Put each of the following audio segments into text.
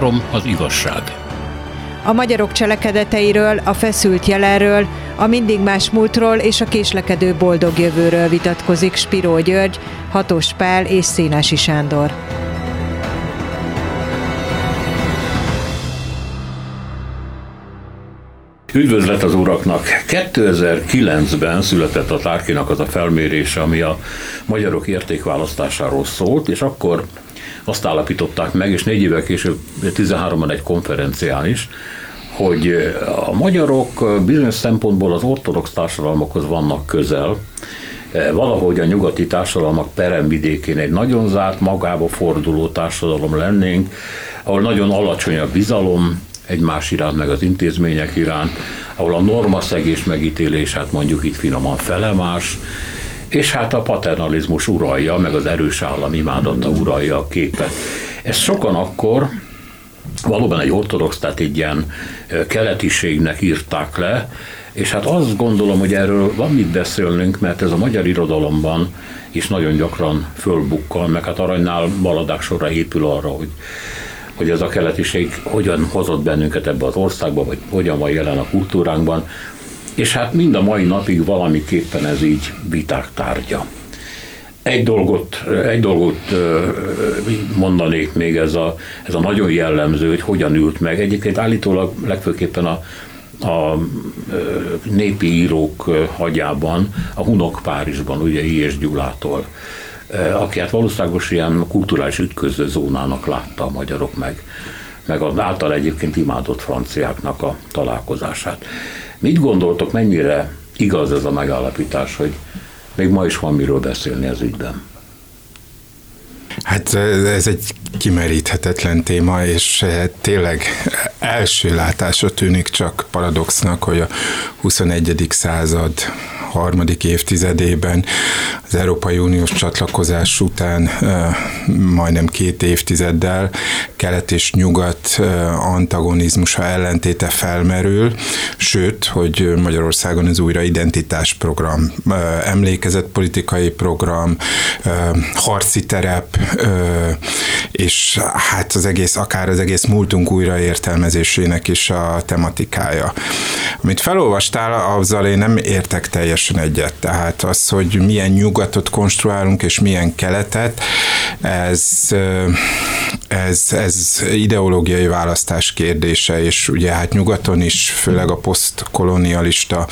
Három az igazság. A magyarok cselekedeteiről, a feszült jelenről, a mindig más múltról és a késlekedő boldog jövőről vitatkozik Spiró György, Hatos Pál és Szénási Sándor. Üdvözlet az uraknak! 2009-ben született a Tárkinak az a felmérése, ami a magyarok értékválasztásáról szólt, és akkor azt állapították meg, és 4 évvel később, 13-ban egy konferencián is, hogy a magyarok bizonyos szempontból az ortodox társadalmakhoz vannak közel, valahogy a nyugati társadalmak peremvidékén egy nagyon zárt, magába forduló társadalom lennénk, ahol nagyon alacsony a bizalom egymás iránt, meg az intézmények iránt, ahol a normaszegés megítélés, hát mondjuk itt finoman felemás, és hát a paternalizmus uralja, meg az erős állam imádata uralja a képet. Ez sokan akkor valóban egy ortodox, tehát egy ilyen keletiségnek írták le, és hát azt gondolom, hogy erről van mit beszélnünk, mert ez a magyar irodalomban is nagyon gyakran fölbukkan, meg hát Aranynál Baladák sorra épül arra, hogy ez a keletiség hogyan hozott bennünket ebbe az országba, vagy hogyan van jelen a kultúránkban, és hát mind a mai napig valamiképpen ez így viták tárgya. Egy dolgot mondanék még, ez a nagyon jellemző, hogy hogyan ült meg. Egyébként állítólag legfőképpen a népi írók agyában, a hunok Párizsban, ugye Illyés Gyulától, aki hát valószínűleg ilyen kulturális ütköző zónának látta a magyarok meg az által egyébként imádott franciáknak a találkozását. Mit gondoltok, mennyire igaz ez a megállapítás, hogy még ma is van miről beszélni az ügyben? Hát ez egy kimeríthetetlen téma, és tényleg első látásra tűnik csak paradoxnak, hogy a 21. század harmadik évtizedében, az Európai Uniós csatlakozás után majdnem 2 évtizeddel kelet és nyugat antagonizmusa, ellentéte felmerül, sőt, hogy Magyarországon ez újra identitásprogram, emlékezetpolitikai program, harci terep, és hát az egész múltunk újraértelmezésének is a tematikája. Amit felolvastál, azzal én nem értek teljesen egyet. Tehát az, hogy milyen nyugatot konstruálunk, és milyen keletet, ez ideológiai választás kérdése, és ugye hát nyugaton is, főleg a posztkolonialista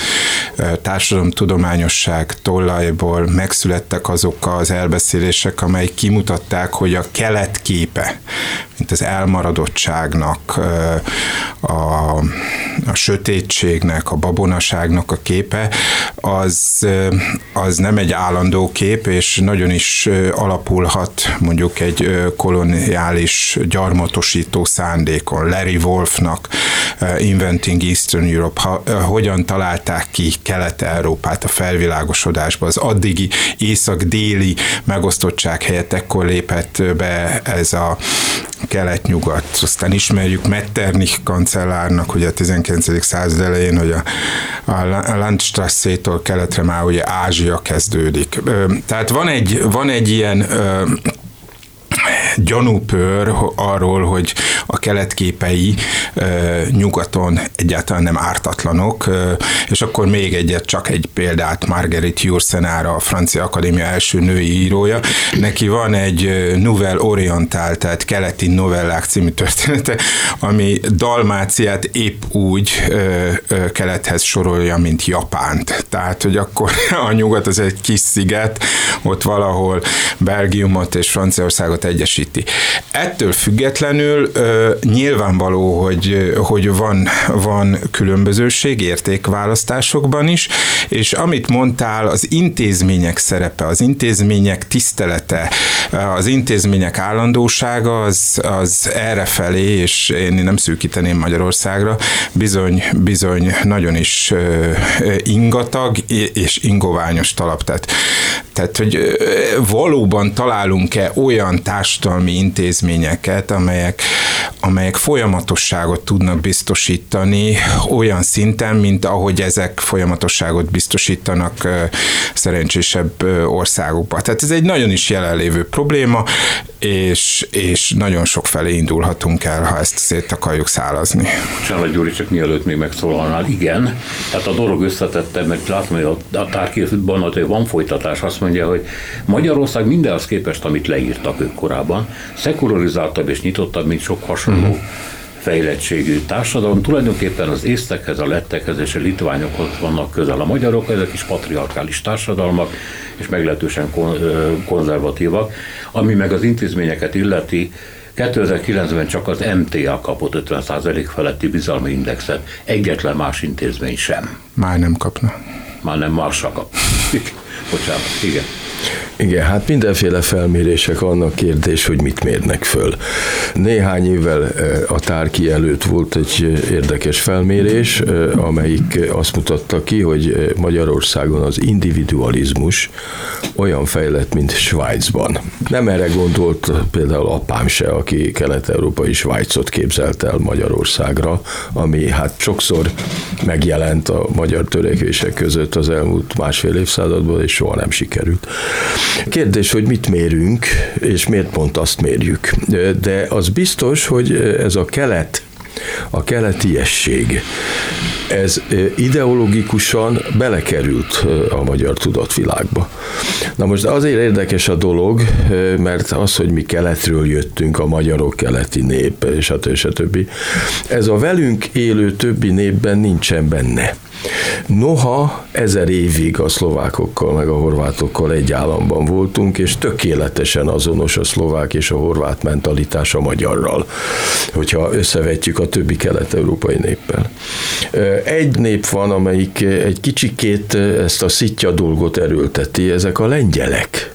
társadalomtudományosság tollaiból megszülettek azok az elbeszélések, amelyek kimutatták, hogy a kelet képe, mint az elmaradottságnak, a sötétségnek, a babonaságnak a képe, az nem egy állandó kép, és nagyon is alapulhat mondjuk egy koloniális gyarmatosító szándékon. Larry Wolffnak Inventing Eastern Europe, hogyan találták ki Kelet-Európát a felvilágosodásba, az addigi észak-déli megosztottság helyett ekkor lépett be ez a kelet-nyugat. Aztán ismerjük Metternich kancellárnak, ugye a 19. század elején, hogy a Landstrasszétól keletre már ugye Ázsia kezdődik. Tehát van egy ilyen gyanúpőr arról, hogy a keletképei nyugaton egyáltalán nem ártatlanok, és akkor még csak egy példát, Marguerite Yourcenar, a Francia Akadémia első női írója, neki van egy Nouvelle Orientale, tehát keleti novellák című története, ami Dalmáciát épp úgy kelethez sorolja, mint Japánt. Tehát, hogy akkor a nyugat az egy kis sziget, ott valahol Belgiumot és Franciaországot egyesíti. Ettől függetlenül nyilvánvaló, hogy van különbözőség értékválasztásokban is, és amit mondtál, az intézmények szerepe, az intézmények tisztelete, az intézmények állandósága, az errefelé, és én nem szűkíteném Magyarországra, bizony nagyon is ingatag és ingoványos talap. Tehát, hogy valóban találunk-e olyan társadalmi intézményeket, amelyek amelyek folyamatosságot tudnak biztosítani olyan szinten, mint ahogy ezek folyamatosságot biztosítanak szerencsésebb országokban. Tehát ez egy nagyon is jelenlévő probléma, és nagyon sok felé indulhatunk el, ha ezt szét akarjuk szálazni. Bocsánat, Gyuri, csak mielőtt még megszólalnál. Igen, tehát a dolog összetette, mert látom, hogy a tárkészítben, hogy van folytatás, azt mondja, hogy Magyarország mindenhez képest, amit leírtak ők korábban, szekularizáltabb és nyitottabb, mint sok hasonló fejlettségű társadalom. Tulajdonképpen az észtekhez, a lettekhez és a litványokhoz vannak közel a magyarok, ezek is patriarkális társadalmak, és meglehetősen konzervatívak. Ami meg az intézményeket illeti, 2009-ben csak az MTA kapott 50% feletti bizalmi indexet, egyetlen más intézmény sem. Már nem kapna. Már nem, mással kap. Bocsánat, igen. Igen, hát mindenféle felmérések vannak, kérdés, hogy mit mérnek föl. Néhány évvel a tárki előtt volt egy érdekes felmérés, amelyik azt mutatta ki, hogy Magyarországon az individualizmus olyan fejlett, mint Svájcban. Nem erre gondolt például apám se, aki kelet-európai Svájcot képzelt el Magyarországra, ami hát sokszor megjelent a magyar törekvések között az elmúlt másfél évszázadban, és soha nem sikerült. Kérdés, hogy mit mérünk, és miért pont azt mérjük. De az biztos, hogy ez a kelet, a keletiesség, ez ideológikusan belekerült a magyar tudatvilágba. Na most azért érdekes a dolog, mert az, hogy mi keletről jöttünk, a magyarok, keleti nép, stb. Ez a velünk élő többi népben nincsen benne. Noha 1000 évig a szlovákokkal meg a horvátokkal egy államban voltunk, és tökéletesen azonos a szlovák és a horvát mentalitás a magyarral, hogyha összevetjük a többi kelet-európai néppel. Egy nép van, amelyik egy kicsikét ezt a szitja dolgot erőlteti, ezek a lengyelek.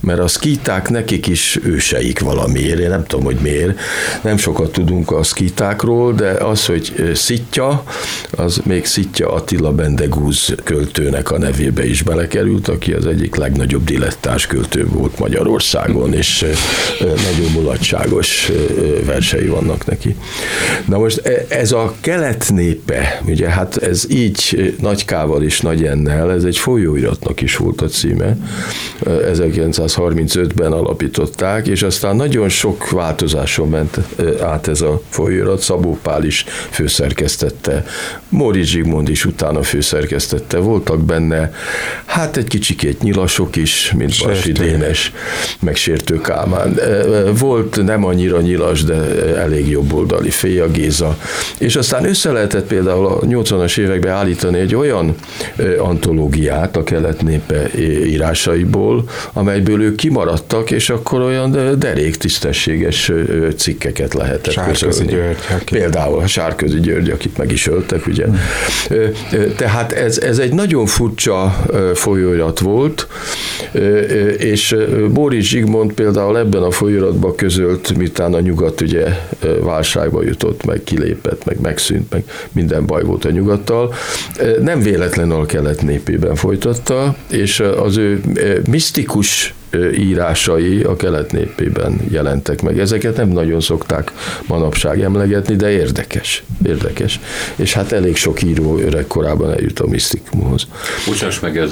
Mert a szkíták nekik is őseik valamiért, én nem tudom, hogy miért. Nem sokat tudunk a szkítákról, de az, hogy szitja, az még Szitja Attila Bendegúz költőnek a nevébe is belekerült, aki az egyik legnagyobb dilettás költő volt Magyarországon, és nagyon mulatságos versei vannak neki. Na most ez a kelet népe, ugye hát ez így nagy K-val és nagy N-nel, ez egy folyóiratnak is volt a címe, 1935-ben alapították, és aztán nagyon sok változáson ment át ez a folyóirat. Szabó Pál is főszerkesztette, Móricz Zsigmond is utána főszerkesztette, voltak benne, hát egy kicsikét nyilasok is, mint Barsi Dénes, meg Sértő Kálmán. Volt nem annyira nyilas, de elég jobboldali Féja Géza, és aztán össze lehetett például a 80-as években állítani egy olyan antológiát a kelet népe írásaiból, amelyből ők kimaradtak, és akkor olyan derék tisztességes cikkeket lehetett Sárközi György, például a Sárközi György, akit meg is öltek, ugye. Tehát ez egy nagyon furcsa folyóirat volt, és Móricz Zsigmond például ebben a folyóiratban közölt, miután a nyugat ugye válságba jutott, meg kilépett, meg megszűnt, meg minden baj volt a nyugattal. Nem véletlenül a kelet népében folytatta, és az ő misztikus írásai a kelet népében jelentek meg. Ezeket nem nagyon szokták manapság emlegetni, de érdekes. Érdekes. És hát elég sok író öregkorában eljut a misztikumhoz. Bocsáss meg,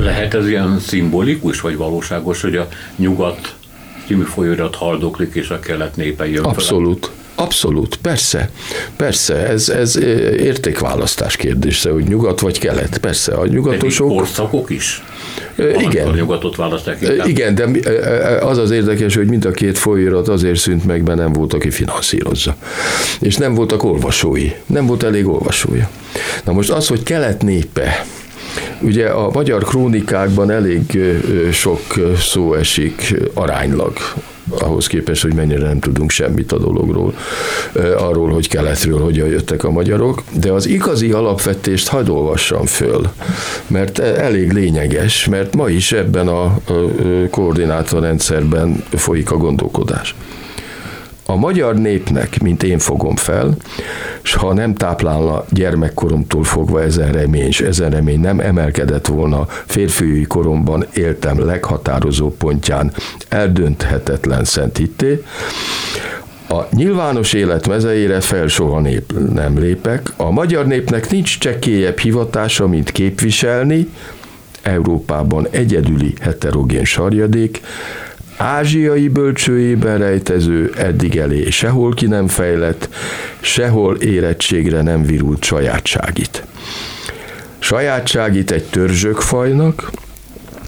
lehet ez ilyen szimbolikus, vagy valóságos, hogy a nyugat című folyóirat haldoklik, és a kelet népe jön fel? Abszolút. Abszolút, persze. Persze, ez értékválasztás kérdése, hogy nyugat vagy kelet. Persze, a nyugatosok... De korszakok is? Igen. A nyugatot választják inkább. Igen, de az az érdekes, hogy mind a két folyóirat azért szűnt meg, mert nem volt, aki finanszírozza. És nem voltak olvasói. Nem volt elég olvasója. Na most az, hogy kelet népe... Ugye a magyar krónikákban elég sok szó esik aránylag, ahhoz képest, hogy mennyire nem tudunk semmit a dologról, arról, hogy keletről hogyan jöttek a magyarok, de az igazi alapvetést hadd olvassam föl, mert elég lényeges, mert ma is ebben a koordinátorrendszerben folyik a gondolkodás. A magyar népnek, mint én fogom fel, és ha nem táplálna gyermekkoromtól fogva ezen remény, és ezen remény nem emelkedett volna, férfiúi koromban éltem leghatározó pontján eldönthetetlen szent hitté, A nyilvános élet mezeire fel soha nem lépek. A magyar népnek nincs csekélyebb hivatása, mint képviselni, Európában egyedüli heterogén sarjadék, ázsiai bölcsőjében rejtező, eddig elé sehol ki nem fejlett, sehol érettségre nem virult sajátságit. Sajátságit egy törzsökfajnak,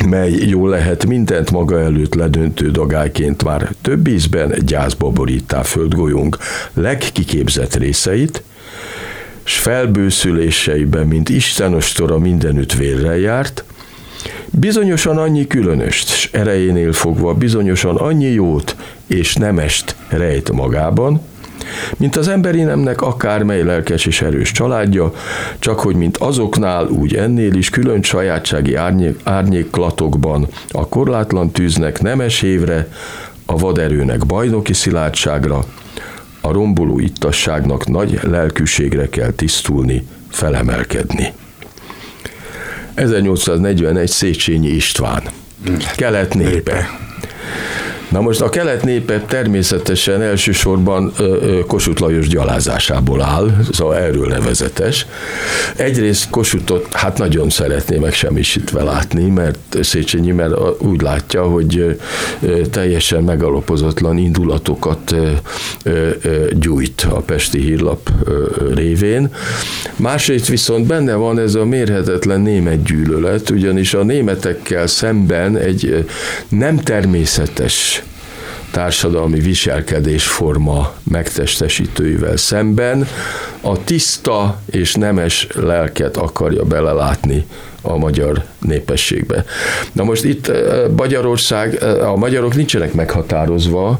mely jól lehet mindent maga előtt ledöntő dagályként már több ízben gyászba borítá földgolyónk legkiképzett részeit, s felbőszüléseiben, mint istenostora mindenütt vérrel járt, bizonyosan annyi különöst, s erejénél fogva bizonyosan annyi jót és nemest rejt magában, mint az emberi nemnek akármely lelkes és erős családja, csak hogy mint azoknál, úgy ennél is külön sajátsági árnyéklatokban a korlátlan tűznek nemes évre, a vaderőnek bajnoki szilárdságra, a romboló ittasságnak nagy lelkűségre kell tisztulni, felemelkedni. 1841 Széchenyi István. Kelet népe. Na most a kelet népe természetesen elsősorban Kossuth Lajos gyalázásából áll, szóval erről nevezetes. Egyrészt Kossuthot hát nagyon szeretné megsemmisítve látni, mert Széchenyi úgy látja, hogy teljesen megalapozatlan indulatokat gyújt a Pesti Hírlap révén. Másrészt viszont benne van ez a mérhetetlen német gyűlölet, ugyanis a németekkel szemben egy nem természetes társadalmi viselkedésforma megtestesítőivel szemben a tiszta és nemes lelket akarja belelátni a magyar népességbe. Na most itt Magyarország, a magyarok nincsenek meghatározva,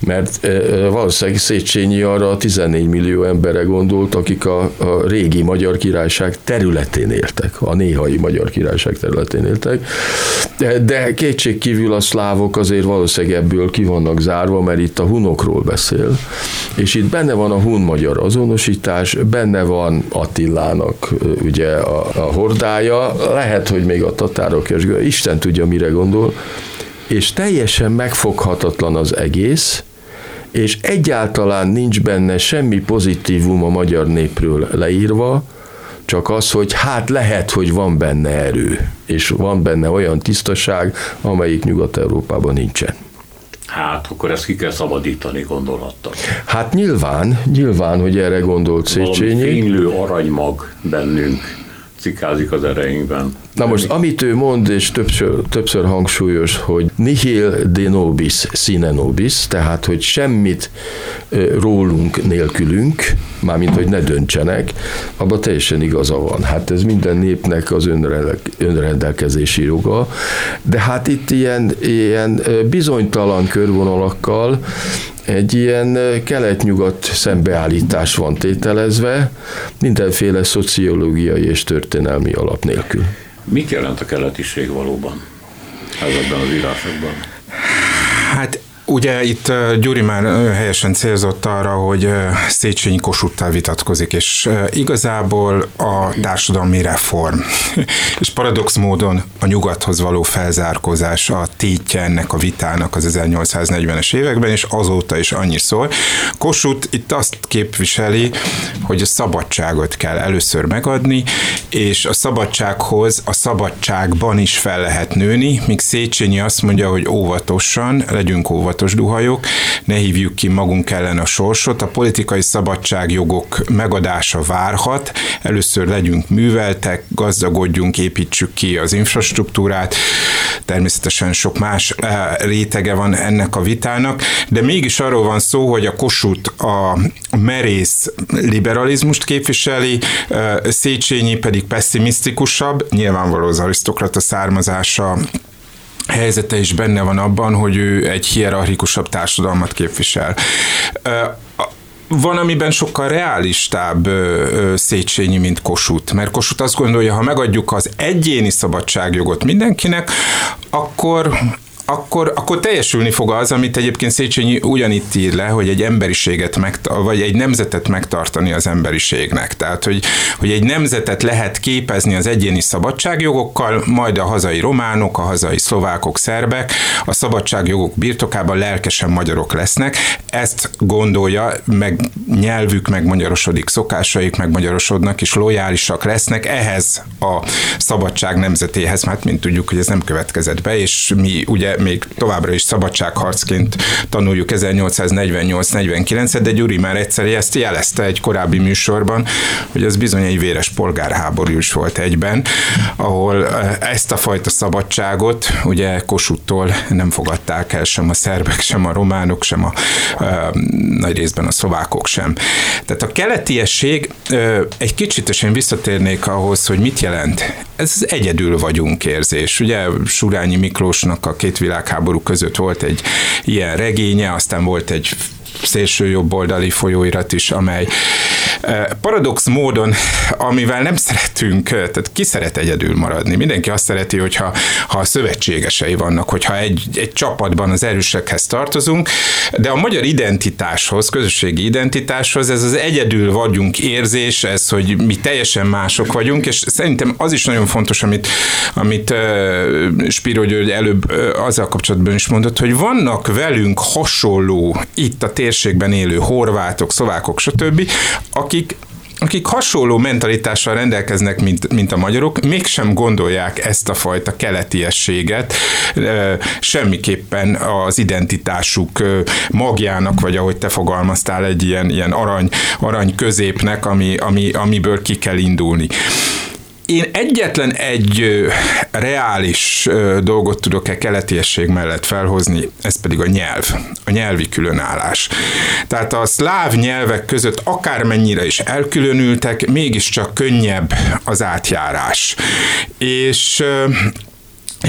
mert valószínűleg Széchenyi arra a 14 millió emberre gondolt, akik a régi Magyar Királyság területén éltek, a néhai Magyar Királyság területén éltek, de kétségkívül a szlávok azért valószínűleg ebből ki vannak zárva, mert itt a hunokról beszél, és itt benne van a hun-magyar azonosítás, benne van Attilának ugye a hordája, lehet, hogy még a tatárok, és Isten tudja, mire gondol, és teljesen megfoghatatlan az egész, és egyáltalán nincs benne semmi pozitívum a magyar népről leírva, csak az, hogy hát lehet, hogy van benne erő, és van benne olyan tisztaság, amelyik Nyugat-Európában nincsen. Hát, akkor ezt ki kell szabadítani gondolattal. Hát nyilván, hogy erre gondolt Széchenyi. Valami fénylő aranymag bennünk cikázik az erejünkben. Na most, amit ő mond, és többször hangsúlyos, hogy nihil de nobis sine nobis, tehát, hogy semmit rólunk nélkülünk, mármint, hogy ne döntsenek, abban teljesen igaza van. Hát ez minden népnek az önrendelkezési joga, de hát itt ilyen bizonytalan körvonalakkal egy ilyen kelet-nyugat szembeállítás van tételezve, mindenféle szociológiai és történelmi alap nélkül. Mit jelent a keletiség valóban ezekben az írásokban? Hát ugye itt Gyuri már helyesen célzott arra, hogy Széchenyi Kossuthtal vitatkozik, és igazából a társadalmi reform, és paradox módon a nyugathoz való felzárkózás a tétje ennek a vitának az 1840-es években, és azóta is annyi szól. Kossuth itt azt képviseli, hogy a szabadságot kell először megadni, és a szabadsághoz a szabadságban is fel lehet nőni, míg Széchenyi azt mondja, hogy óvatosan, legyünk óvatosan, duhajok, ne hívjuk ki magunk ellen a sorsot, a politikai szabadságjogok megadása várhat, először legyünk műveltek, gazdagodjunk, építsük ki az infrastruktúrát, természetesen sok más rétege van ennek a vitának, de mégis arról van szó, hogy a Kossuth a merész liberalizmust képviseli, Széchenyi pedig pessimisztikusabb, nyilvánvaló az arisztokrata származása helyzete is benne van abban, hogy ő egy hierarchikusabb társadalmat képvisel. Van, amiben sokkal reálistább Széchenyi, mint Kossuth, mert Kossuth azt gondolja, ha megadjuk az egyéni szabadságjogot mindenkinek, akkor akkor teljesülni fog az, amit egyébként Széchenyi ugyanitt ír le, hogy egy emberiséget, vagy egy nemzetet megtartani az emberiségnek. Tehát, hogy egy nemzetet lehet képezni az egyéni szabadságjogokkal, majd a hazai románok, a hazai szlovákok, szerbek a szabadságjogok birtokában lelkesen magyarok lesznek. Ezt gondolja, meg nyelvük megmagyarosodik, szokásaik megmagyarosodnak, és lojálisak lesznek ehhez a szabadság nemzetéhez, mert mint tudjuk, hogy ez nem következett be, és mi ugye még továbbra is szabadságharcként tanuljuk 1848-49-et, de Gyuri már egyszer ezt jelezte egy korábbi műsorban, hogy az bizony egy véres polgárháború is volt egyben, ahol ezt a fajta szabadságot ugye Kossuth-tól nem fogadták el sem a szerbek, sem a románok, sem a nagy részben a szlovákok sem. Tehát a keletiesség, egy kicsit, és én visszatérnék ahhoz, hogy mit jelent. Ez az egyedül vagyunk érzés. Ugye Surányi Miklósnak a két világháború között volt egy ilyen regénye, aztán volt egy szélső jobboldali folyóirat is, amely paradox módon, amivel nem szeretünk, tehát ki szeret egyedül maradni? Mindenki azt szereti, hogyha a szövetségesei vannak, hogyha egy csapatban az erősekhez tartozunk, de a magyar identitáshoz, közösségi identitáshoz ez az egyedül vagyunk érzés, ez, hogy mi teljesen mások vagyunk, és szerintem az is nagyon fontos, amit Spiró György előbb azzal kapcsolatban is mondott, hogy vannak velünk hasonló itt a térségben élő horvátok, szlovákok, stb., akik hasonló mentalitással rendelkeznek, mint a magyarok, mégsem gondolják ezt a fajta keletiességet semmiképpen az identitásuk magjának, vagy ahogy te fogalmaztál, egy ilyen arany középnek, amiből ki kell indulni. Én egyetlen egy reális dolgot tudok keletiesség mellett felhozni, ez pedig a nyelv, a nyelvi különállás. Tehát a szláv nyelvek között akármennyire is elkülönültek, mégiscsak könnyebb az átjárás. És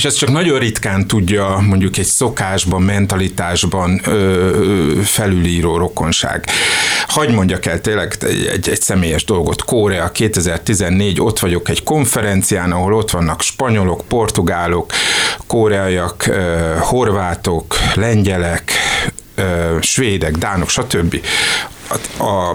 ezt csak nagyon ritkán tudja mondjuk egy szokásban, mentalitásban felülíró rokonság. Hadd mondjak el tényleg egy személyes dolgot. Korea 2014, ott vagyok egy konferencián, ahol ott vannak spanyolok, portugálok, koreaiak, horvátok, lengyelek, svédek, dánok, stb. A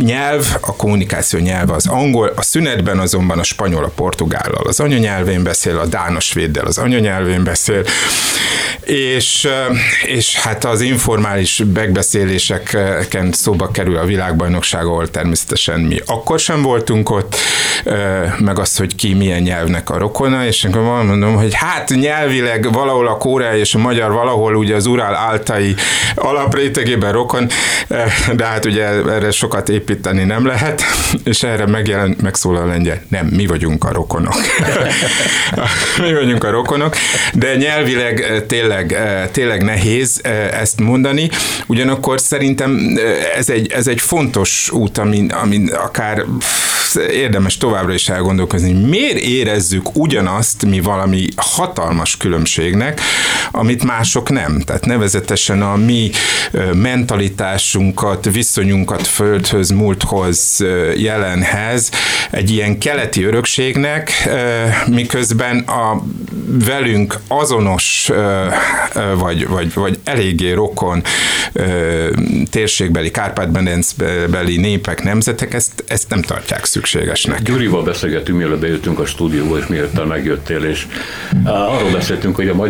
nyelv, a kommunikáció nyelve az angol, a szünetben azonban a spanyol a portugállal az anyanyelvén beszél, a dán a svéddel az anyanyelvén beszél, és hát az informális megbeszéléseken szóba kerül a világbajnokság, ahol természetesen mi akkor sem voltunk ott, meg az, hogy ki milyen nyelvnek a rokona, és akkor mondom, hogy hát nyelvileg valahol a koreai és a magyar valahol ugye az Urál-Altai alaprétegében rokon, de hát ugye erre sokat építeni nem lehet, és erre megszólal a lengyel, nem, mi vagyunk a rokonok. Mi vagyunk a rokonok, de nyelvileg tényleg nehéz ezt mondani, ugyanakkor szerintem ez egy fontos út, amin akár érdemes továbbra is elgondolkozni, miért érezzük ugyanazt mi valami hatalmas különbségnek, amit mások nem. Tehát nevezetesen a mi mentalitásunkat, viszonyunkat földhöz, múlthoz, jelenhez egy ilyen keleti örökségnek, miközben a velünk azonos vagy eléggé rokon térségbeli, Kárpát-medencebeli népek, nemzetek ezt nem tartják szükségesnek. Gyurival beszélgettünk, mielőtt bejöttünk a stúdióba, és mielőtt megjöttél, és arról beszéltünk, hogy a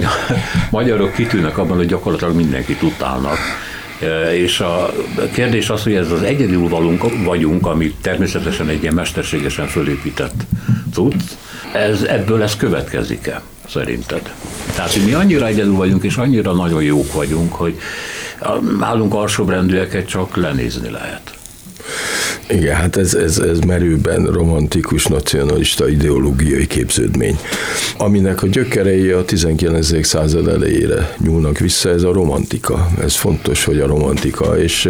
magyarok kitűnnek abban, hogy gyakorlatilag mindenkit utálnak. És a kérdés az, hogy ez az egyedül vagyunk, ami természetesen egy ilyen mesterségesen fölépített cucc, ebből következik-e szerinted? Tehát, hogy mi annyira egyedül vagyunk, és annyira nagyon jók vagyunk, hogy nálunk alsóbrendűeket csak lenézni lehet. Igen, hát ez merőben romantikus, nacionalista ideológiai képződmény, aminek a gyökerei a 19. század elejére nyúlnak vissza, ez a romantika. Ez fontos, hogy a romantika. És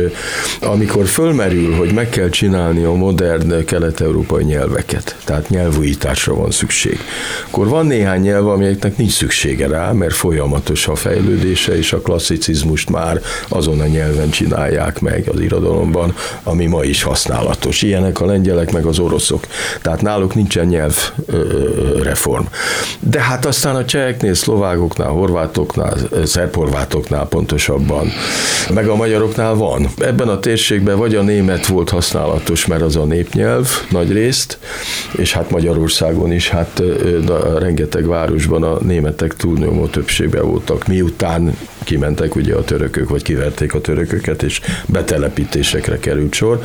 amikor fölmerül, hogy meg kell csinálni a modern kelet-európai nyelveket, tehát nyelvújításra van szükség, akkor van néhány nyelv, amelyeknek nincs szüksége rá, mert folyamatos a fejlődése, és a klasszicizmust már azon a nyelven csinálják meg az irodalomban, ami ma is használható. divatos, ilyenek a lengyelek meg az oroszok. Tehát náluk nincsen nyelvreform. De hát aztán a cseheknél, szlovákoknál, horvátoknál, szerb-horvátoknál pontosabban, meg a magyaroknál van. Ebben a térségben vagy a német volt használatos, mert az a népnyelv nagy részt, és hát Magyarországon is, hát rengeteg városban a németek túlnyomó többségben voltak, miután kimentek ugye a törökök, vagy kiverték a törököket, és betelepítésekre került sor.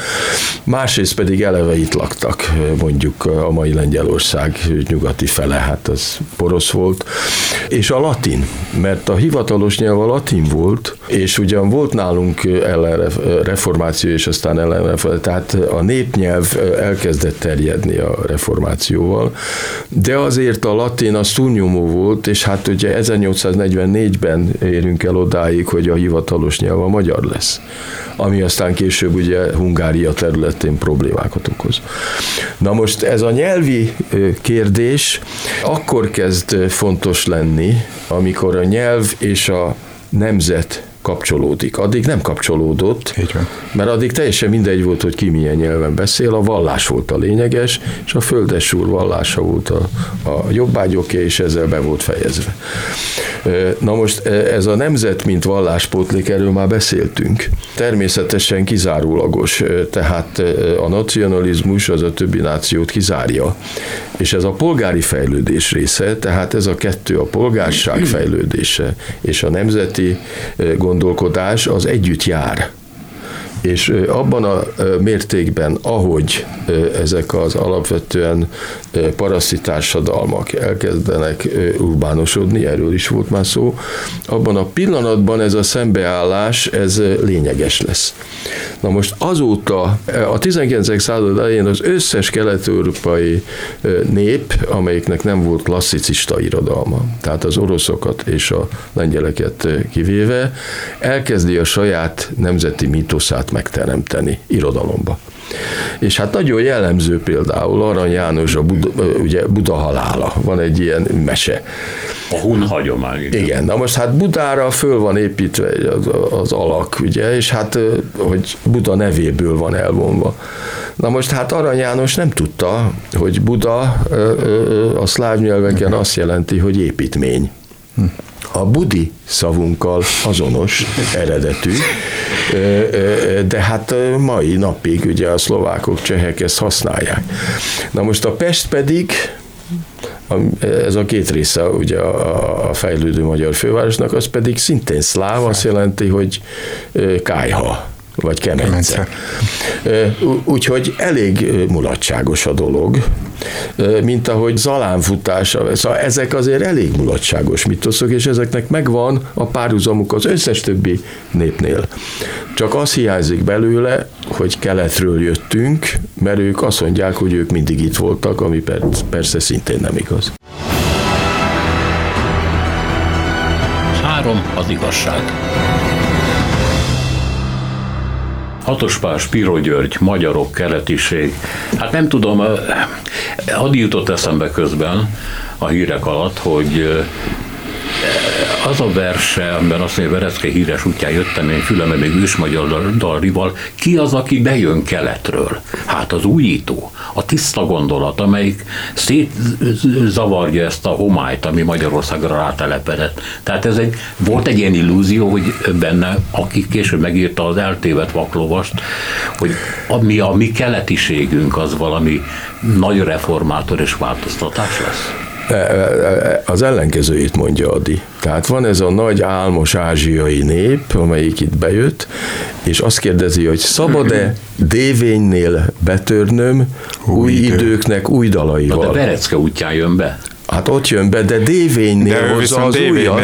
Másrészt pedig eleve itt laktak, mondjuk a mai Lengyelország nyugati fele, hát az porosz volt, és a latin, mert a hivatalos nyelv a latin volt, és ugyan volt nálunk ellenreformáció, és aztán ellenreformáció, tehát a népnyelv elkezdett terjedni a reformációval, de azért a latin az túlnyomó volt, és hát ugye 1844-ben érünk el odáig, hogy a hivatalos nyelv a magyar lesz, ami aztán később ugye Hungária területén problémákat okoz. Na most ez a nyelvi kérdés akkor kezd fontos lenni, amikor a nyelv és a nemzet kapcsolódik. Addig nem kapcsolódott, mert addig teljesen mindegy volt, hogy ki milyen nyelven beszél, a vallás volt a lényeges, és a földesúr vallása volt a jobbágyoké, és ezzel be volt fejezve. Na most ez a nemzet, mint valláspótlék, erről már beszéltünk. Természetesen kizárólagos, tehát a nacionalizmus az a többi nációt kizárja. És ez a polgári fejlődés része, tehát ez a kettő, a polgárság fejlődése és a nemzeti gondolkodás az együtt jár. És abban a mértékben, ahogy ezek az alapvetően paraszti társadalmak elkezdenek urbánosodni, erről is volt már szó, abban a pillanatban ez a szembeállás, ez lényeges lesz. Na most azóta, a 19. század elején az összes kelet-európai nép, amelyiknek nem volt klasszicista irodalma, tehát az oroszokat és a lengyeleket kivéve, elkezdi a saját nemzeti mítoszát megteremteni irodalomba. És hát nagyon jellemző például Arany János a Buda halála. Van egy ilyen mese. A hun hagyomány. Igen, na most hát Budára föl van építve az alak, ugye, és hát hogy Buda nevéből van elvonva. Na most hát Arany János nem tudta, hogy Buda a szláv nyelveken azt jelenti, hogy építmény. A budi szavunkkal azonos eredetű, de hát mai napig ugye a szlovákok, csehek ezt használják. Na most a Pest pedig, ez a két része ugye a fejlődő magyar fővárosnak, az pedig szintén szláv, azt jelenti, hogy kájha vagy kemence. Úgyhogy elég mulatságos a dolog, mint ahogy Zalánfutás, szóval ezek azért elég mulatságos mitoszok, és ezeknek megvan a párhuzamuk az összes többi népnél. Csak az hiányzik belőle, hogy keletről jöttünk, mert ők azt mondják, hogy ők mindig itt voltak, ami persze szintén nem igaz. Három az igazság. Hatos Pál, Spiró György, magyarok, keletiség. Hát nem tudom, Ady jutott eszembe közben a hírek alatt, hogy az a verse, amiben azt mondja, Verecke híres útján jöttem én füleme még ősmagyar dalrival, ki az, aki bejön keletről? Hát az újító, a tiszta gondolat, amelyik szétzavarja ezt a homályt, ami Magyarországra rátelepedett. Tehát ez volt egy ilyen illúzió, hogy benne, aki később megírta az eltévedt vaklovast, hogy ami a mi keletiségünk, az valami nagy reformátor és változtatás lesz. Az ellenkezőjét mondja Ady. Tehát van ez a nagy álmos ázsiai nép, amelyik itt bejött, és azt kérdezi, hogy szabad-e dévénynél betörnöm új időknek új dalaival. Na de Verecke útján jön be. Hát ott jön be, de dévénynél hozza az újat,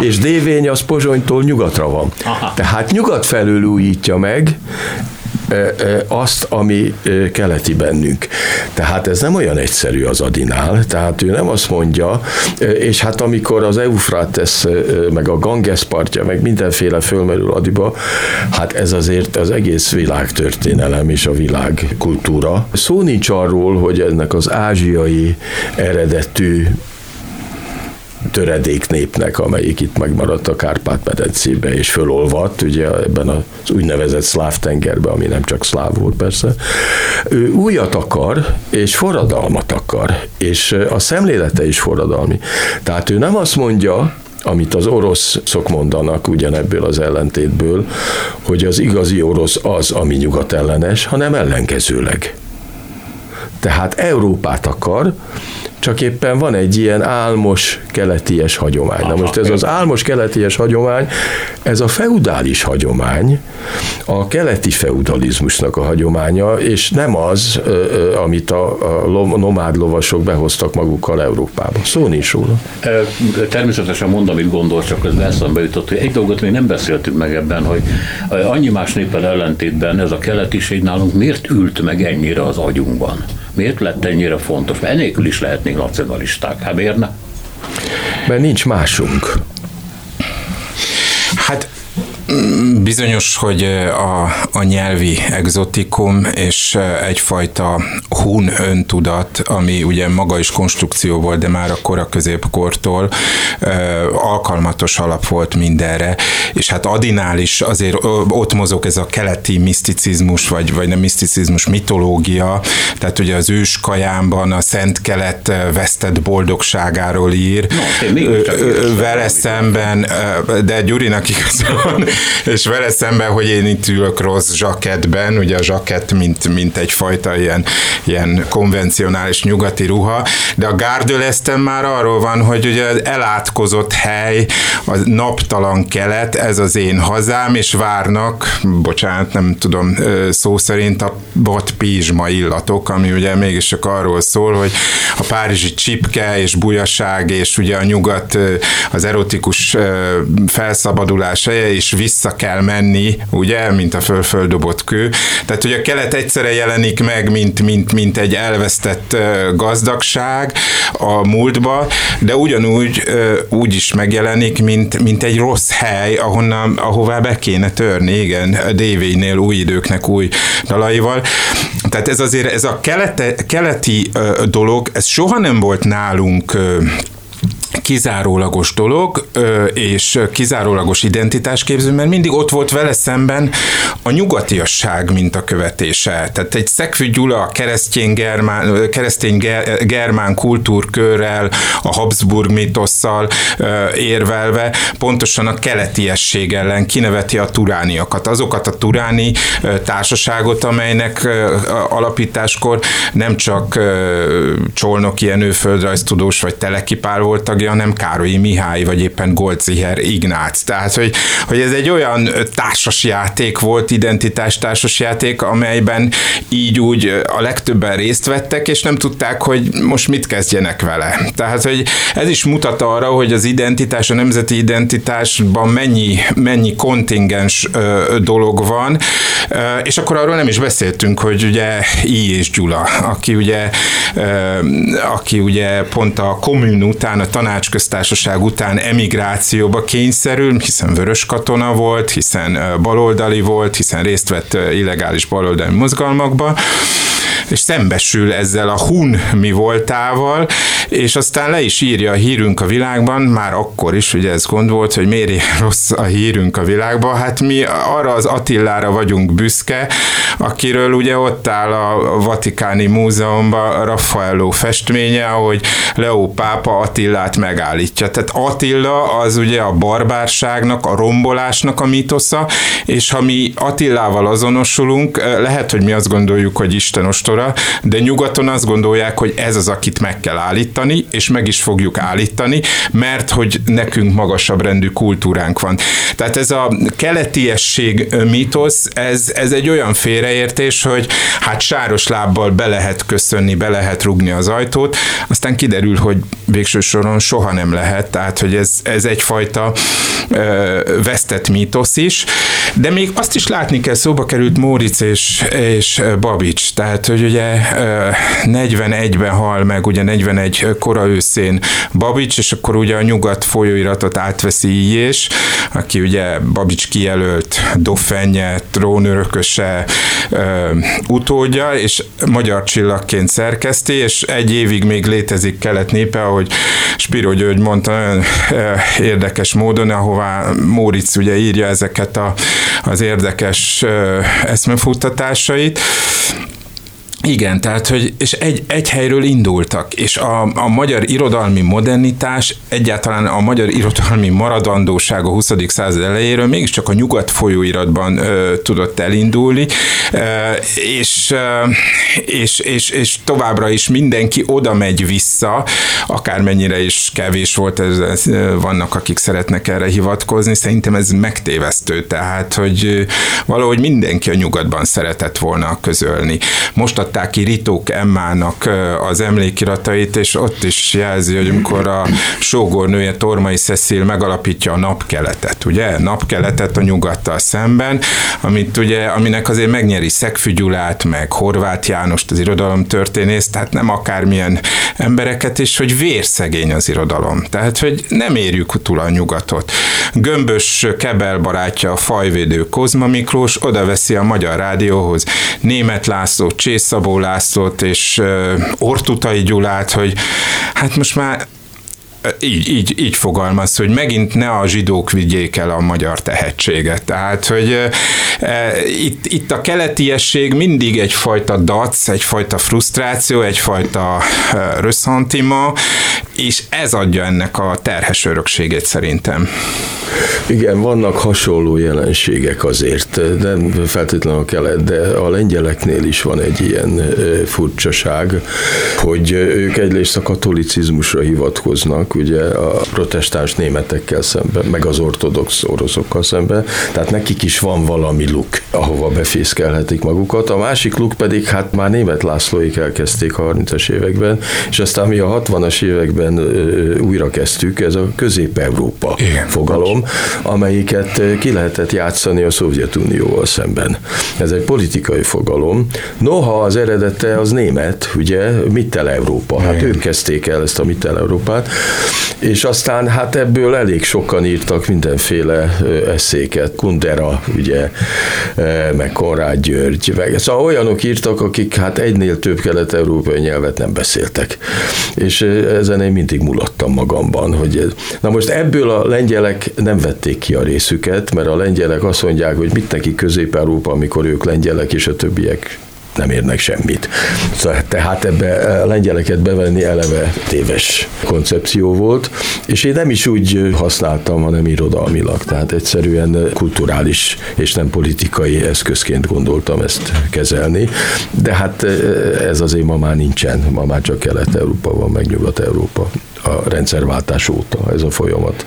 és dévény az Pozsonytól nyugatra van. Aha. Tehát nyugat felül újítja meg azt, ami keleti bennünk. Tehát ez nem olyan egyszerű az Adinál, tehát ő nem azt mondja, és hát amikor az Eufrátesz, meg a Ganges partja, meg mindenféle fölmerül Adyba, hát ez azért az egész világtörténelem és a világkultúra. Szó nincs arról, hogy ennek az ázsiai eredetű töredék népnek, amelyik itt megmaradt a Kárpát-medencébe és fölolvadt, ugye ebben az úgynevezett szláv tengerben, ami nem csak szláv volt persze. Ő újat akar, és forradalmat akar, és a szemlélete is forradalmi. Tehát ő nem azt mondja, amit az oroszok mondanak ugyanebből az ellentétből, hogy az igazi orosz az, ami nyugat ellenes, hanem ellenkezőleg. Tehát Európát akar, csak éppen van egy ilyen álmos keleties hagyomány. Na most ez az álmos keleties hagyomány, ez a feudális hagyomány, a keleti feudalizmusnak a hagyománya, és nem az, amit a nomád lovasok behoztak magukkal Európába. Szó nincs róla. Természetesen mondom, amit gondol, csak közben eszembe jutott, hogy egy dolgot még nem beszéltünk meg ebben, hogy annyi más néppel ellentétben ez a keletiség nálunk miért ült meg ennyire az agyunkban? Miért lett ennyire fontos? Mert enélkül is lehetnénk nacionalisták. Hát miért ne? Mert nincs másunk. Hát bizonyos, hogy a nyelvi egzotikum és egyfajta hun öntudat, ami ugye maga is konstrukció volt, de már akkor a középkortól alkalmatos alap volt mindenre, és hát Adinál is azért ott mozog ez a keleti miszticizmus, vagy nem miszticizmus, mitológia, tehát ugye az Őskajánban a Szent Kelet vesztett boldogságáról ír, vele szemben, de Gyurinak igazán, és vele szemben, hogy én itt ülök rossz zsakettben, ugye a zsakett mint egyfajta ilyen konvencionális nyugati ruha, de a gárdőleszten már arról van, hogy ugye az elátkozott hely, a naptalan kelet, ez az én hazám, és várnak, bocsánat, nem tudom szó szerint a bot pízsma illatok, ami ugye mégis csak arról szól, hogy a párizsi csipke és bujaság, és ugye a nyugat az erotikus felszabadulás helye, és vissza kell menni, ugye, mint a fölföldobott kő. Tehát, hogy a kelet egyszerre jelenik meg, mint egy elvesztett gazdagság a múltba, de ugyanúgy úgy is megjelenik, mint egy rossz hely, ahová be kéne törni, igen, a DV-nél új időknek új dalaival. Tehát ez azért, ez a keleti dolog, ez soha nem volt nálunk kizárólagos dolog, és kizárólagos identitásképző, mert mindig ott volt vele szemben a nyugatiasság mintakövetése. Tehát egy Szekfű Gyula a keresztény germán kultúrkörrel, a Habsburg mitosszal érvelve pontosan a keletiesség ellen kineveti a turániakat. Azokat a turáni társaságot, amelynek alapításkor nem csak Cholnoky Jenő földrajztudós vagy Teleki Pál volt tagja, hanem Károlyi Mihály, vagy éppen Goldziher Ignác. Tehát, hogy ez egy olyan társasjáték volt, identitás társasjáték, amelyben így úgy a legtöbben részt vettek, és nem tudták, hogy most mit kezdjenek vele. Tehát, hogy ez is mutat arra, hogy az identitás, a nemzeti identitásban mennyi kontingens dolog van, és akkor arról nem is beszéltünk, hogy ugye Illyés Gyula, aki ugye pont a kommun után, a tanácsköztársaság után emigrációba kényszerül, hiszen vörös katona volt, hiszen baloldali volt, hiszen részt vett illegális baloldali mozgalmakba, és szembesül ezzel a hun mi voltával, és aztán le is írja a hírünk a világban, már akkor is, ugye ez gond volt, hogy miért rossz a hírünk a világban, hát mi arra az Attilára vagyunk büszke, akiről ugye ott áll a Vatikáni Múzeumban Raffaello festménye, ahogy Leó pápa Attilát megállítja. Tehát Attila az ugye a barbárságnak, a rombolásnak a mítosza, és ha mi Attilával azonosulunk, lehet, hogy mi azt gondoljuk, hogy Isten ostora, de nyugaton azt gondolják, hogy ez az, akit meg kell állítani, és meg is fogjuk állítani, mert hogy nekünk magasabb rendű kultúránk van. Tehát ez a keletiesség mítosz, ez egy olyan félreértés, hogy hát sáros lábbal be lehet köszönni, be lehet rugni az ajtót, aztán kiderül, hogy végső soron soha nem lehet, tehát hogy ez egyfajta vesztett mítosz is, de még azt is látni kell, szóba került Móricz és Babits, tehát hogy ugye 41-ben hal meg, ugye 41 kora őszén Babits, és akkor ugye a nyugat folyóiratot átveszi Illyés, aki ugye Babits kijelölt doffenje, trónörököse, utódja, és magyar csillagként szerkeszti, és egy évig még létezik Kelet népe, ahogy Spiró György mondta nagyon érdekes módon, ahová Móricz ugye írja ezeket az érdekes eszmefuttatásait. Igen, tehát, hogy és egy helyről indultak, és a magyar irodalmi modernitás, egyáltalán a magyar irodalmi maradandóság a 20. század elejéről mégiscsak a nyugat folyóiratban tudott elindulni, és továbbra is mindenki oda megy vissza, akármennyire is kevés volt, vannak, akik szeretnek erre hivatkozni, szerintem ez megtévesztő, tehát, hogy valahogy mindenki a nyugatban szeretett volna közölni. Most adták ki Ritók Emmának az emlékiratait, és ott is jelzi, hogy amikor a sógornője Tormay Cécile megalapítja a Napkeletet, ugye? Napkeletet a nyugattal szemben, amit ugye, aminek azért megnyeri Szekfű Gyulát, meg Horváth Jánost, az irodalomtörténész, tehát nem akármilyen embereket, és hogy vérszegény az irodalom. Tehát, hogy nem érjük túl a nyugatot. Gömbös Kebel barátja, a fajvédő Kozma Miklós oda veszi a Magyar Rádióhoz Németh László, Szabó Lászlót és Ortutai Gyulát, hogy hát most már így fogalmaz, hogy megint ne a zsidók vigyék el a magyar tehetséget. Tehát, hogy itt a keletiesség mindig egyfajta dac, egyfajta frusztráció, egyfajta rösszantima, és ez adja ennek a terhes örökségét szerintem. Igen, vannak hasonló jelenségek azért, nem feltétlenül a kelet, de a lengyeleknél is van egy ilyen furcsaság, hogy ők egyrészt a katolicizmusra hivatkoznak, ugye a protestáns németekkel szemben, meg az ortodox oroszokkal szemben, tehát nekik is van valami luk, ahova befészkelhetik magukat. A másik luk pedig, hát már Németh Lászlóik elkezdték a 30-as években, és aztán mi a 60-as években újra kezdtük, ez a Közép-Európa fogalom, amelyiket ki lehetett játszani a Szovjetunióval szemben. Ez egy politikai fogalom. Noha az eredete az német, ugye, Mittel-Európa. Hát ők kezdték el ezt a Mittel-Európát, és aztán hát ebből elég sokan írtak mindenféle eszéket. Kundera, ugye, meg Konrád György, meg szóval olyanok írtak, akik hát egynél több kelet-európai nyelvet nem beszéltek. És ezen én mindig mulattam magamban, hogy na most ebből a lengyelek nem vették ki a részüket, mert a lengyelek azt mondják, hogy mit neki Közép-Európa, amikor ők lengyelek és a többiek nem érnek semmit. Tehát ebbe a lengyeleket bevenni eleve téves koncepció volt, és én nem is úgy használtam, hanem irodalmilag. Tehát egyszerűen kulturális és nem politikai eszközként gondoltam ezt kezelni, de hát ez azért ma már nincsen, ma már csak Kelet-Európa van, meg Nyugat-Európa. A rendszerváltás óta ez a folyamat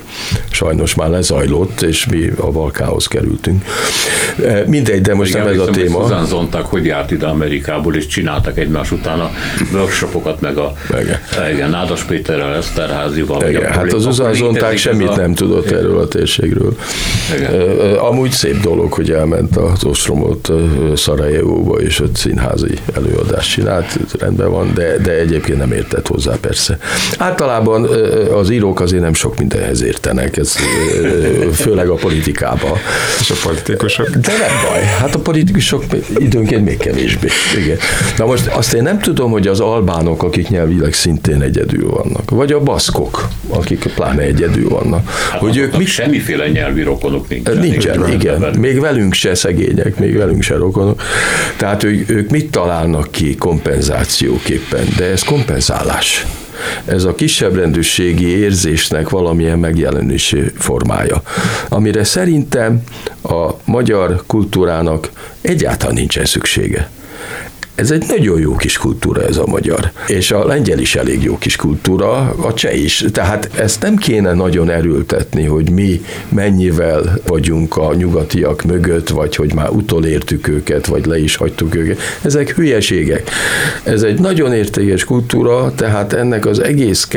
sajnos már lezajlott, és mi a Balkánhoz kerültünk. Mindegy, de most igen, nem ez a téma. Susan Sontag hogy járt ide Amerikából, és csináltak egymás után a workshopokat, meg a Nádas Péterrel, Eszterházival. Igen, hát az Susan Sontag semmit nem tudott erről a térségről. Igen. Amúgy szép dolog, hogy elment az ostromot Szarajevóba, és ott színházi előadást csinált, rendben van, de egyébként nem értett hozzá persze. Általában az írók azért nem sok mindenhez értenek, ez, főleg a politikába. És a politikusok? De nem baj, hát a politikusok időnként még kevésbé. Igen. Na most azt én nem tudom, hogy az albánok, akik nyelvileg szintén egyedül vannak, vagy a baszkok, akik pláne egyedül vannak. Hát hogy ők mit... Semmiféle nyelvi rokonok nincsen. Nincsen, igen. Még velünk se szegények, még velünk se rokonok. Tehát ők mit találnak ki kompenzációképpen, de ez kompenzálás. Ez a kisebbrendűségi érzésnek valamilyen megjelenési formája, amire szerintem a magyar kultúrának egyáltalán nincsen szüksége. Ez egy nagyon jó kis kultúra, ez a magyar. És a lengyel is elég jó kis kultúra, a cseh is. Tehát ezt nem kéne nagyon erőltetni, hogy mi mennyivel vagyunk a nyugatiak mögött, vagy hogy már utolértük őket, vagy le is hagytuk őket. Ezek hülyeségek. Ez egy nagyon értékes kultúra, tehát ennek az egész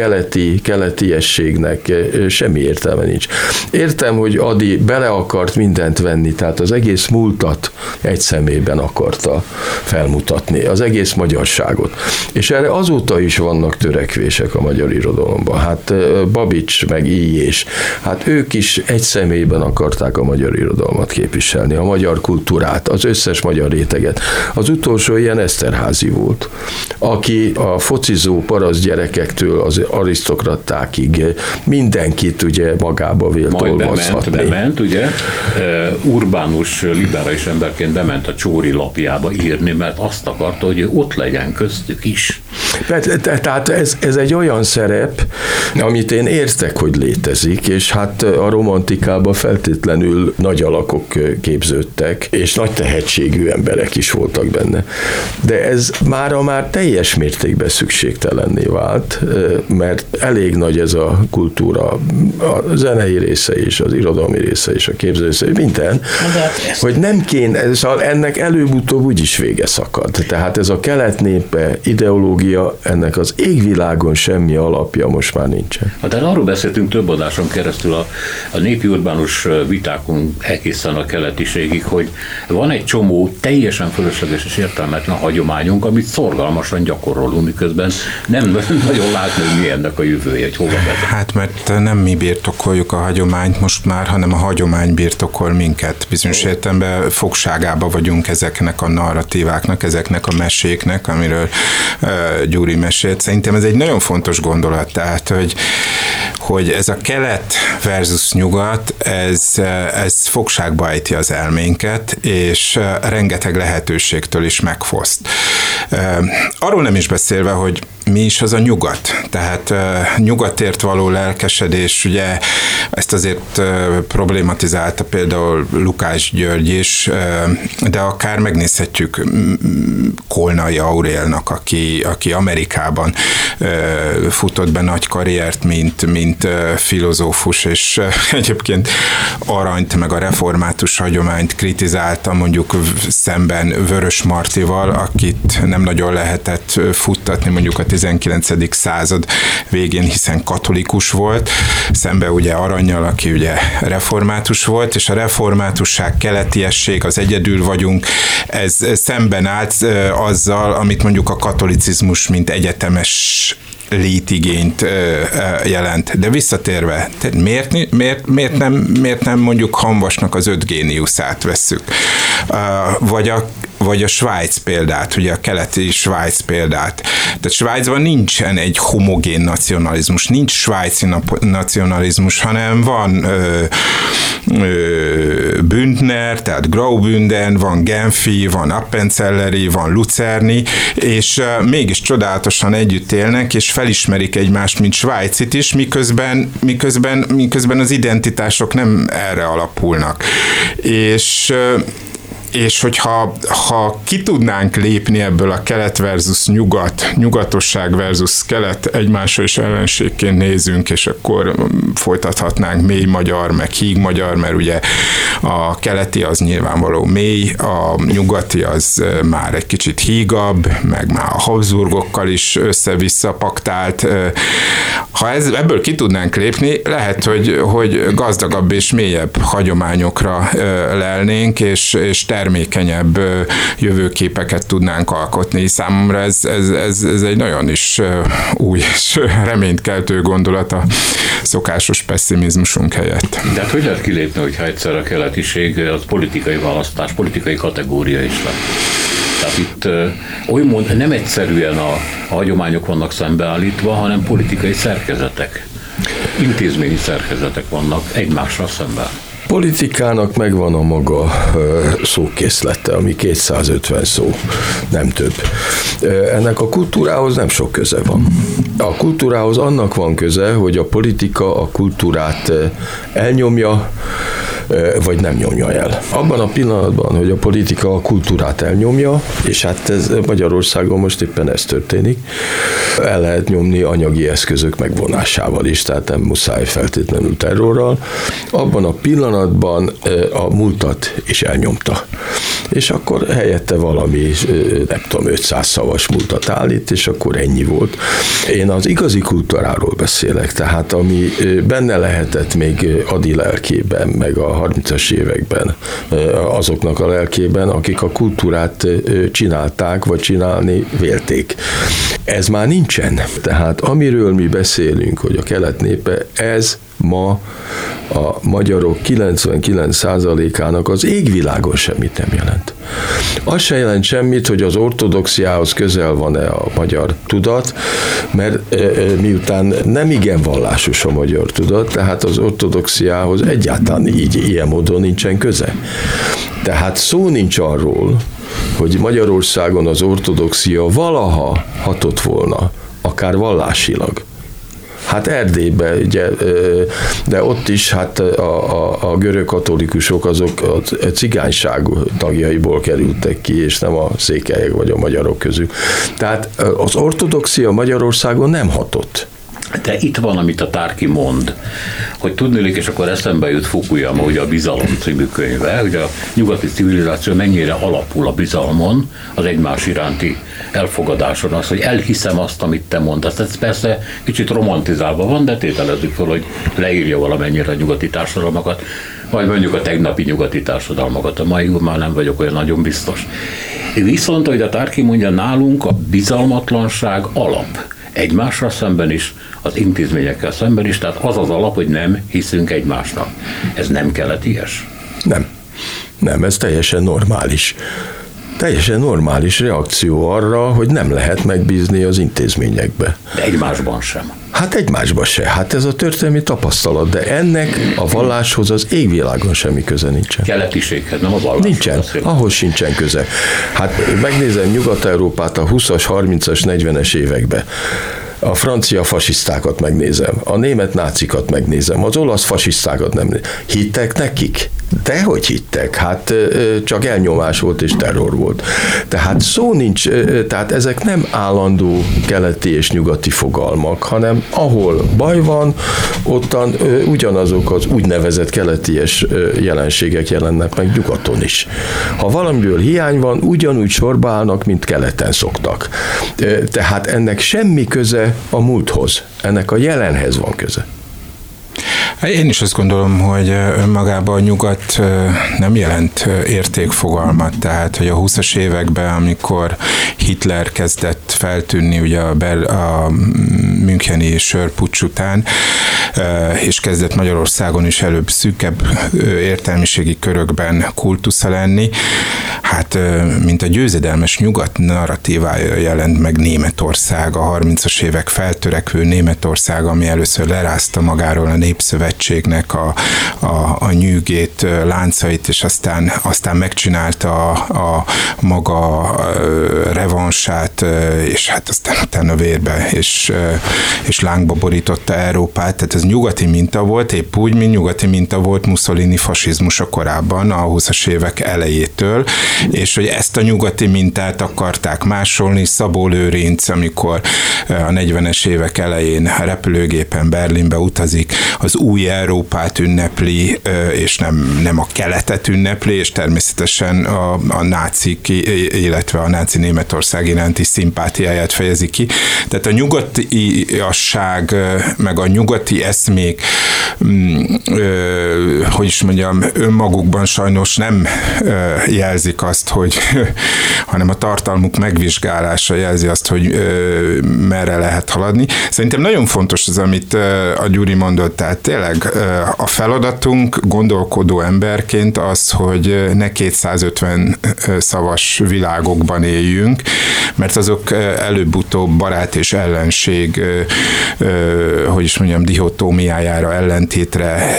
keletiességnek semmi értelme nincs. Értem, hogy Ady bele akart mindent venni, tehát az egész múltat egy szemében akarta felmutatni. oktatni az egész magyarságot. És erre azóta is vannak törekvések a magyar irodalomban. Hát Babits meg Illyés, hát ők is egy személyben akarták a magyar irodalmat képviselni, a magyar kultúrát, az összes magyar réteget. Az utolsó ilyen Eszterházy volt, aki a focizó paraszt gyerekektől az arisztokratákig mindenkit ugye magába vélt olvaszhatni. Bement, ugye? Urbánus liberális emberként bement a Csóri lapjába írni, mert azt akarta, hogy ott legyen köztük is. Tehát ez egy olyan szerep, amit én értek, hogy létezik, és hát a romantikában feltétlenül nagy alakok képződtek, és nagy tehetségű emberek is voltak benne. De ez mára már teljes mértékben szükségtelenné vált, mert elég nagy ez a kultúra, a zenei része is, az irodalmi része is, a képzőszé, minden, hogy nem kéne, szóval ennek előbb-utóbb úgyis vége szakad. Tehát ez a keletnépe ideológia, ennek az égvilágon semmi alapja most már nincsen. Hát arról beszéltünk több adáson keresztül a népi urbánus vitákon egészen a keletiségig, hogy van egy csomó teljesen fölösleges és értelmetlen hagyományunk, amit szorgalmasan gyakorolunk, miközben nem nagyon látni, hogy mi ennek a jövője, hogy hova vezet. Hát mert nem mi birtokoljuk a hagyományt most már, hanem a hagyomány birtokol minket. Bizonyos értelemben fogságába vagyunk ezeknek a narratíváknak, ezeknek a meséknek, amiről Gyuri mesélt. Szerintem ez egy nagyon fontos gondolat, tehát, hogy ez a kelet versus nyugat, ez fogságba ejti az elménket, és rengeteg lehetőségtől is megfoszt. Arról nem is beszélve, hogy mi is az a nyugat. Tehát nyugatért való lelkesedés, ugye ezt azért problématizálta például Lukács György is, de akár megnézhetjük Kolnai Aurélnak, aki Amerikában futott be nagy karriert, mint filozófus, és egyébként Aranyt meg a református hagyományt kritizálta, mondjuk szemben Vörös Martival, akit nem nagyon lehetett futtatni mondjuk a 19. század végén, hiszen katolikus volt, szembe ugye Arannyal, aki ugye református volt, és a reformátusság, keletiesség, az egyedül vagyunk, ez szemben állt azzal, amit mondjuk a katolicizmus, mint egyetemes létigényt jelent. De visszatérve, miért nem mondjuk Hamvasnak az 5 géniuszát vesszük? Vagy a Svájc példát, ugye a keleti Svájc példát. Tehát Svájcban nincsen egy homogén nacionalizmus, nincs svájci nacionalizmus, hanem van Bündner, tehát Graubünden, van Genfi, van Appenzelleri, van Lucerni, és mégis csodálatosan együtt élnek, és felismerik egymást, mint Svájcit is, miközben az identitások nem erre alapulnak. És hogyha ki tudnánk lépni ebből a kelet versus nyugat, nyugatosság versus kelet, egymásra is ellenségként nézünk, és akkor folytathatnánk mély magyar, meg híg magyar, mert ugye a keleti az nyilvánvaló mély, a nyugati az már egy kicsit hígabb, meg már a Habsburgokkal is össze-vissza paktált. Ha ebből ki tudnánk lépni, lehet, hogy gazdagabb és mélyebb hagyományokra lelnénk, és termékenyebb jövőképeket tudnánk alkotni. Számomra ez egy nagyon is új és reményt keltő gondolat a szokásos pessimizmusunk helyett. De hát hogy lehet kilépni, hogyha egyszer a keletiség az politikai választás, politikai kategória is lett? Tehát itt olymond nem egyszerűen a hagyományok vannak szembeállítva, hanem politikai szerkezetek, intézményi szerkezetek vannak egymással szemben. Politikának megvan a maga szókészlete, ami 250 szó, nem több. Ennek a kultúrához nem sok köze van. A kultúrához annak van köze, hogy a politika a kultúrát elnyomja, vagy nem nyomja el. Abban a pillanatban, hogy a politika a kultúrát elnyomja, és hát ez Magyarországon most éppen ez történik, el lehet nyomni anyagi eszközök megvonásával is, tehát nem muszáj feltétlenül terrorral. Abban a pillanatban a múltat is elnyomta. és akkor helyette valami, nem tudom, 500 szavas múltat állít, és akkor ennyi volt. Én az igazi kultúráról beszélek, tehát ami benne lehetett még Ady lelkében, meg a 30-as években azoknak a lelkében, akik a kultúrát csinálták, vagy csinálni vélték. Ez már nincsen. Tehát amiről mi beszélünk, hogy a kelet népe, ez ma a magyarok 99%-ának az égvilágon semmit nem jelent. Az se jelent semmit, hogy az ortodoxiához közel van-e a magyar tudat, mert miután nem igen vallásos a magyar tudat, tehát az ortodoxiához egyáltalán így ilyen módon nincsen köze. Tehát szó nincs arról, hogy Magyarországon az ortodoxia valaha hatott volna, akár vallásilag. Hát Erdélyben, ugye, de ott is hát a görög katolikusok azok a cigányság tagjaiból kerültek ki, és nem a székelyek vagy a magyarok közül. Tehát az ortodoxia Magyarországon nem hatott. De itt van, amit a Tárki mond, hogy tudniillik, és akkor eszembe jut Fukuyama, ugye a Bizalom című könyve, hogy a nyugati civilizáció mennyire alapul a bizalmon, az egymás iránti elfogadáson, az, hogy elhiszem azt, amit te mondasz. Ez persze kicsit romantizálva van, de tételezzük fel, hogy leírja valamennyire a nyugati társadalmakat, vagy mondjuk a tegnapi nyugati társadalmakat. A mai már nem vagyok olyan nagyon biztos. Viszont, hogy a Tárki mondja, nálunk a bizalmatlanság alap. Egymással szemben is, az intézményekkel szemben is, tehát az az alap, hogy nem hiszünk egymásnak. Ez nem keleties? Nem. Nem, ez teljesen normális. Teljesen normális reakció arra, hogy nem lehet megbízni az intézményekbe. De egymásban sem. Hát egymásban se. Hát ez a történelmi tapasztalat, de ennek a valláshoz az égvilágon semmi köze nincsen. Keletiséghez, nem a valláshoz. Nincsen, ahhoz sincsen köze. Hát megnézem Nyugat-Európát a 20-as, 30-as, 40-es években. A francia fasisztákat megnézem, a német nácikat megnézem, az olasz fasisztákat nem nézem. Hittek nekik? Dehogy hittek, hát csak elnyomás volt és terror volt. Tehát szó nincs, tehát ezek nem állandó keleti és nyugati fogalmak, hanem ahol baj van, ottan ugyanazok az úgynevezett keleties jelenségek jelennek meg nyugaton is. Ha valamiből hiány van, ugyanúgy sorba állnak, mint keleten szoktak. Tehát ennek semmi köze a múlthoz, ennek a jelenhez van köze. Én is azt gondolom, hogy önmagában a nyugat nem jelent értékfogalmat, tehát hogy a 20-as években, amikor Hitler kezdett feltűnni ugye a müncheni sörpuccs után, és kezdett Magyarországon is előbb szűkebb értelmiségi körökben kultusza lenni, hát mint a győzedelmes nyugat narratívája jelent meg Németország, a 30-as évek feltörekvő Németország, ami először lerázta magáról a Népszövetségnek a nyűgét, láncait, és aztán megcsinálta a maga revansát, és hát aztán utána vérbe és lángba borította Európát. Tehát ez nyugati minta volt, épp úgy, mint nyugati minta volt Mussolini fasizmusa korábban, a 20-as évek elejétől, és hogy ezt a nyugati mintát akarták másolni. Szabó Lőrinc, amikor a 40-es évek elején repülőgépen Berlinbe utazik, az új Európát ünnepli, és nem a keletet ünnepli, és természetesen a nácik, illetve a náci Németország iránti szimpátiáját fejezi ki. Tehát a nyugatiasság, meg a nyugati eszmék, hogy is mondjam, önmagukban sajnos nem jelzik azt, hogy, hanem a tartalmuk megvizsgálása jelzi azt, hogy merre lehet haladni. Szerintem nagyon fontos az, amit a Gyuri mondott, tehát tényleg a feladatunk gondolkodó emberként az, hogy ne 250 szavas világokban éljünk, mert azok előbb-utóbb barát és ellenség, hogy is mondjam, dihotómiájára, ellentétre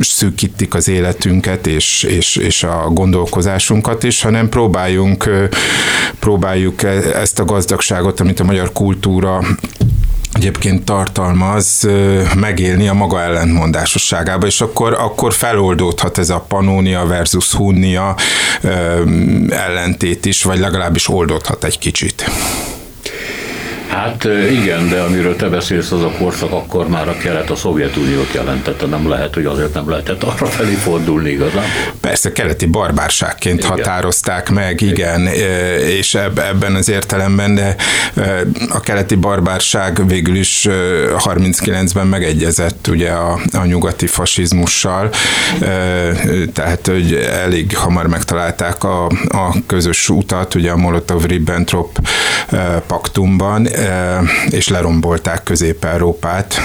szűkítik az életünket és a gondolkozásunkat is, hanem próbáljuk ezt a gazdagságot, amit a magyar kultúra egyébként tartalmaz, megélni a maga ellentmondásosságába, és akkor feloldódhat ez a Panónia versus Hunnia ellentét is, vagy legalábbis oldódhat egy kicsit. Hát igen, de amiről te beszélsz, az a korszak akkor már a kelet a Szovjetuniót jelentette, nem lehet, hogy azért nem lehetett arra felé fordulni igazán. Persze, keleti barbárságként igen. Határozták meg, igen. És ebben az értelemben, de a keleti barbárság végül is 39-ben megegyezett ugye a nyugati fasizmussal, tehát hogy elég hamar megtalálták a közös utat, ugye a Molotov-Ribbentrop paktumban, és lerombolták Közép-Európát,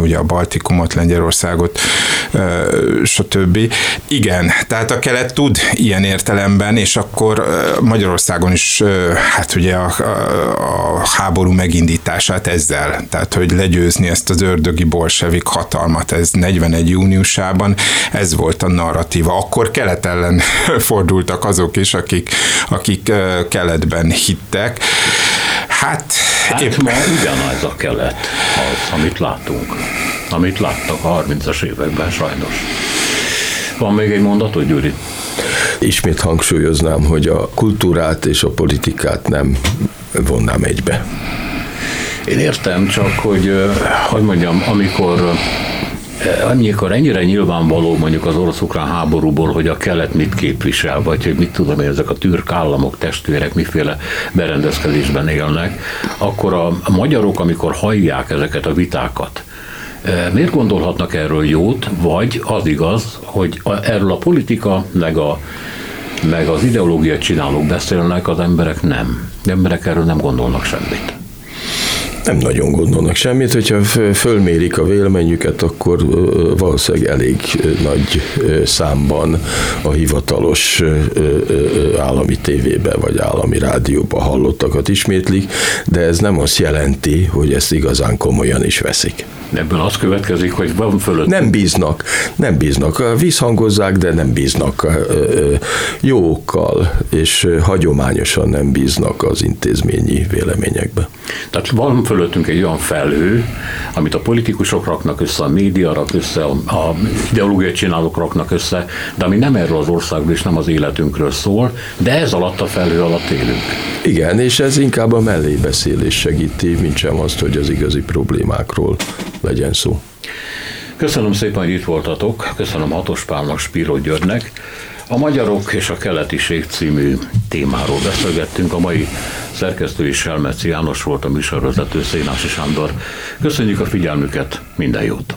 ugye a Baltikumot, Lengyelországot, stb. Igen, tehát a kelet tud ilyen értelemben, és akkor Magyarországon is hát ugye a háború megindítását ezzel, tehát hogy legyőzni ezt az ördögi bolsevik hatalmat, ez 41 júniusában, ez volt a narratíva. Akkor kelet ellen fordultak azok is, akik keletben hittek. Hát ma ugyanaz a kelet, az, amit látunk, amit láttak a 30-as években sajnos. Van még egy mondatod, Gyuri? Ismét hangsúlyoznám, hogy a kultúrát és a politikát nem vonnám egybe. Én értem, csak hogy mondjam, amikor ennyire nyilvánvaló mondjuk az orosz-ukrán háborúból, hogy a kelet mit képvisel, vagy hogy mit tudom én, ezek a türk államok, testvérek miféle berendezkedésben élnek, akkor a magyarok, amikor hallják ezeket a vitákat, miért gondolhatnak erről jót, vagy az igaz, hogy erről a politika, meg az ideológia csinálók beszélnek, az emberek nem. Az emberek erről nem gondolnak semmit. Nem nagyon gondolnak semmit, hogyha fölmérik a véleményüket, akkor valószínűleg elég nagy számban a hivatalos állami tévébe vagy állami rádióba hallottakat ismétlik, de ez nem azt jelenti, hogy ezt igazán komolyan is veszik. Ebből az következik, hogy van fölött. Nem bíznak. Visszhangozzák, de nem bíznak jókkal, és hagyományosan nem bíznak az intézményi véleményekbe. Tehát van fölöttünk egy olyan felhő, amit a politikusok raknak össze, a média rak össze, a ideológiai csinálók raknak össze, de ami nem erről az országról és nem az életünkről szól, de ez alatt a felhő alatt élünk. Igen, és ez inkább a mellébeszélés segíti, mint sem azt, hogy az igazi problémákról legyen szó. Köszönöm szépen, hogy itt voltatok. Köszönöm Hatos Pálnak, Spiró Györgynek. A Magyarok és a Keletiség című témáról beszélgettünk. A mai szerkesztő is Selmeci János volt, a műsorvezető Szénási Sándor. Köszönjük a figyelmüket, minden jót!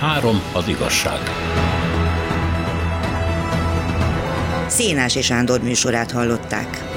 Három az igazság. Szénási Sándor műsorát hallották.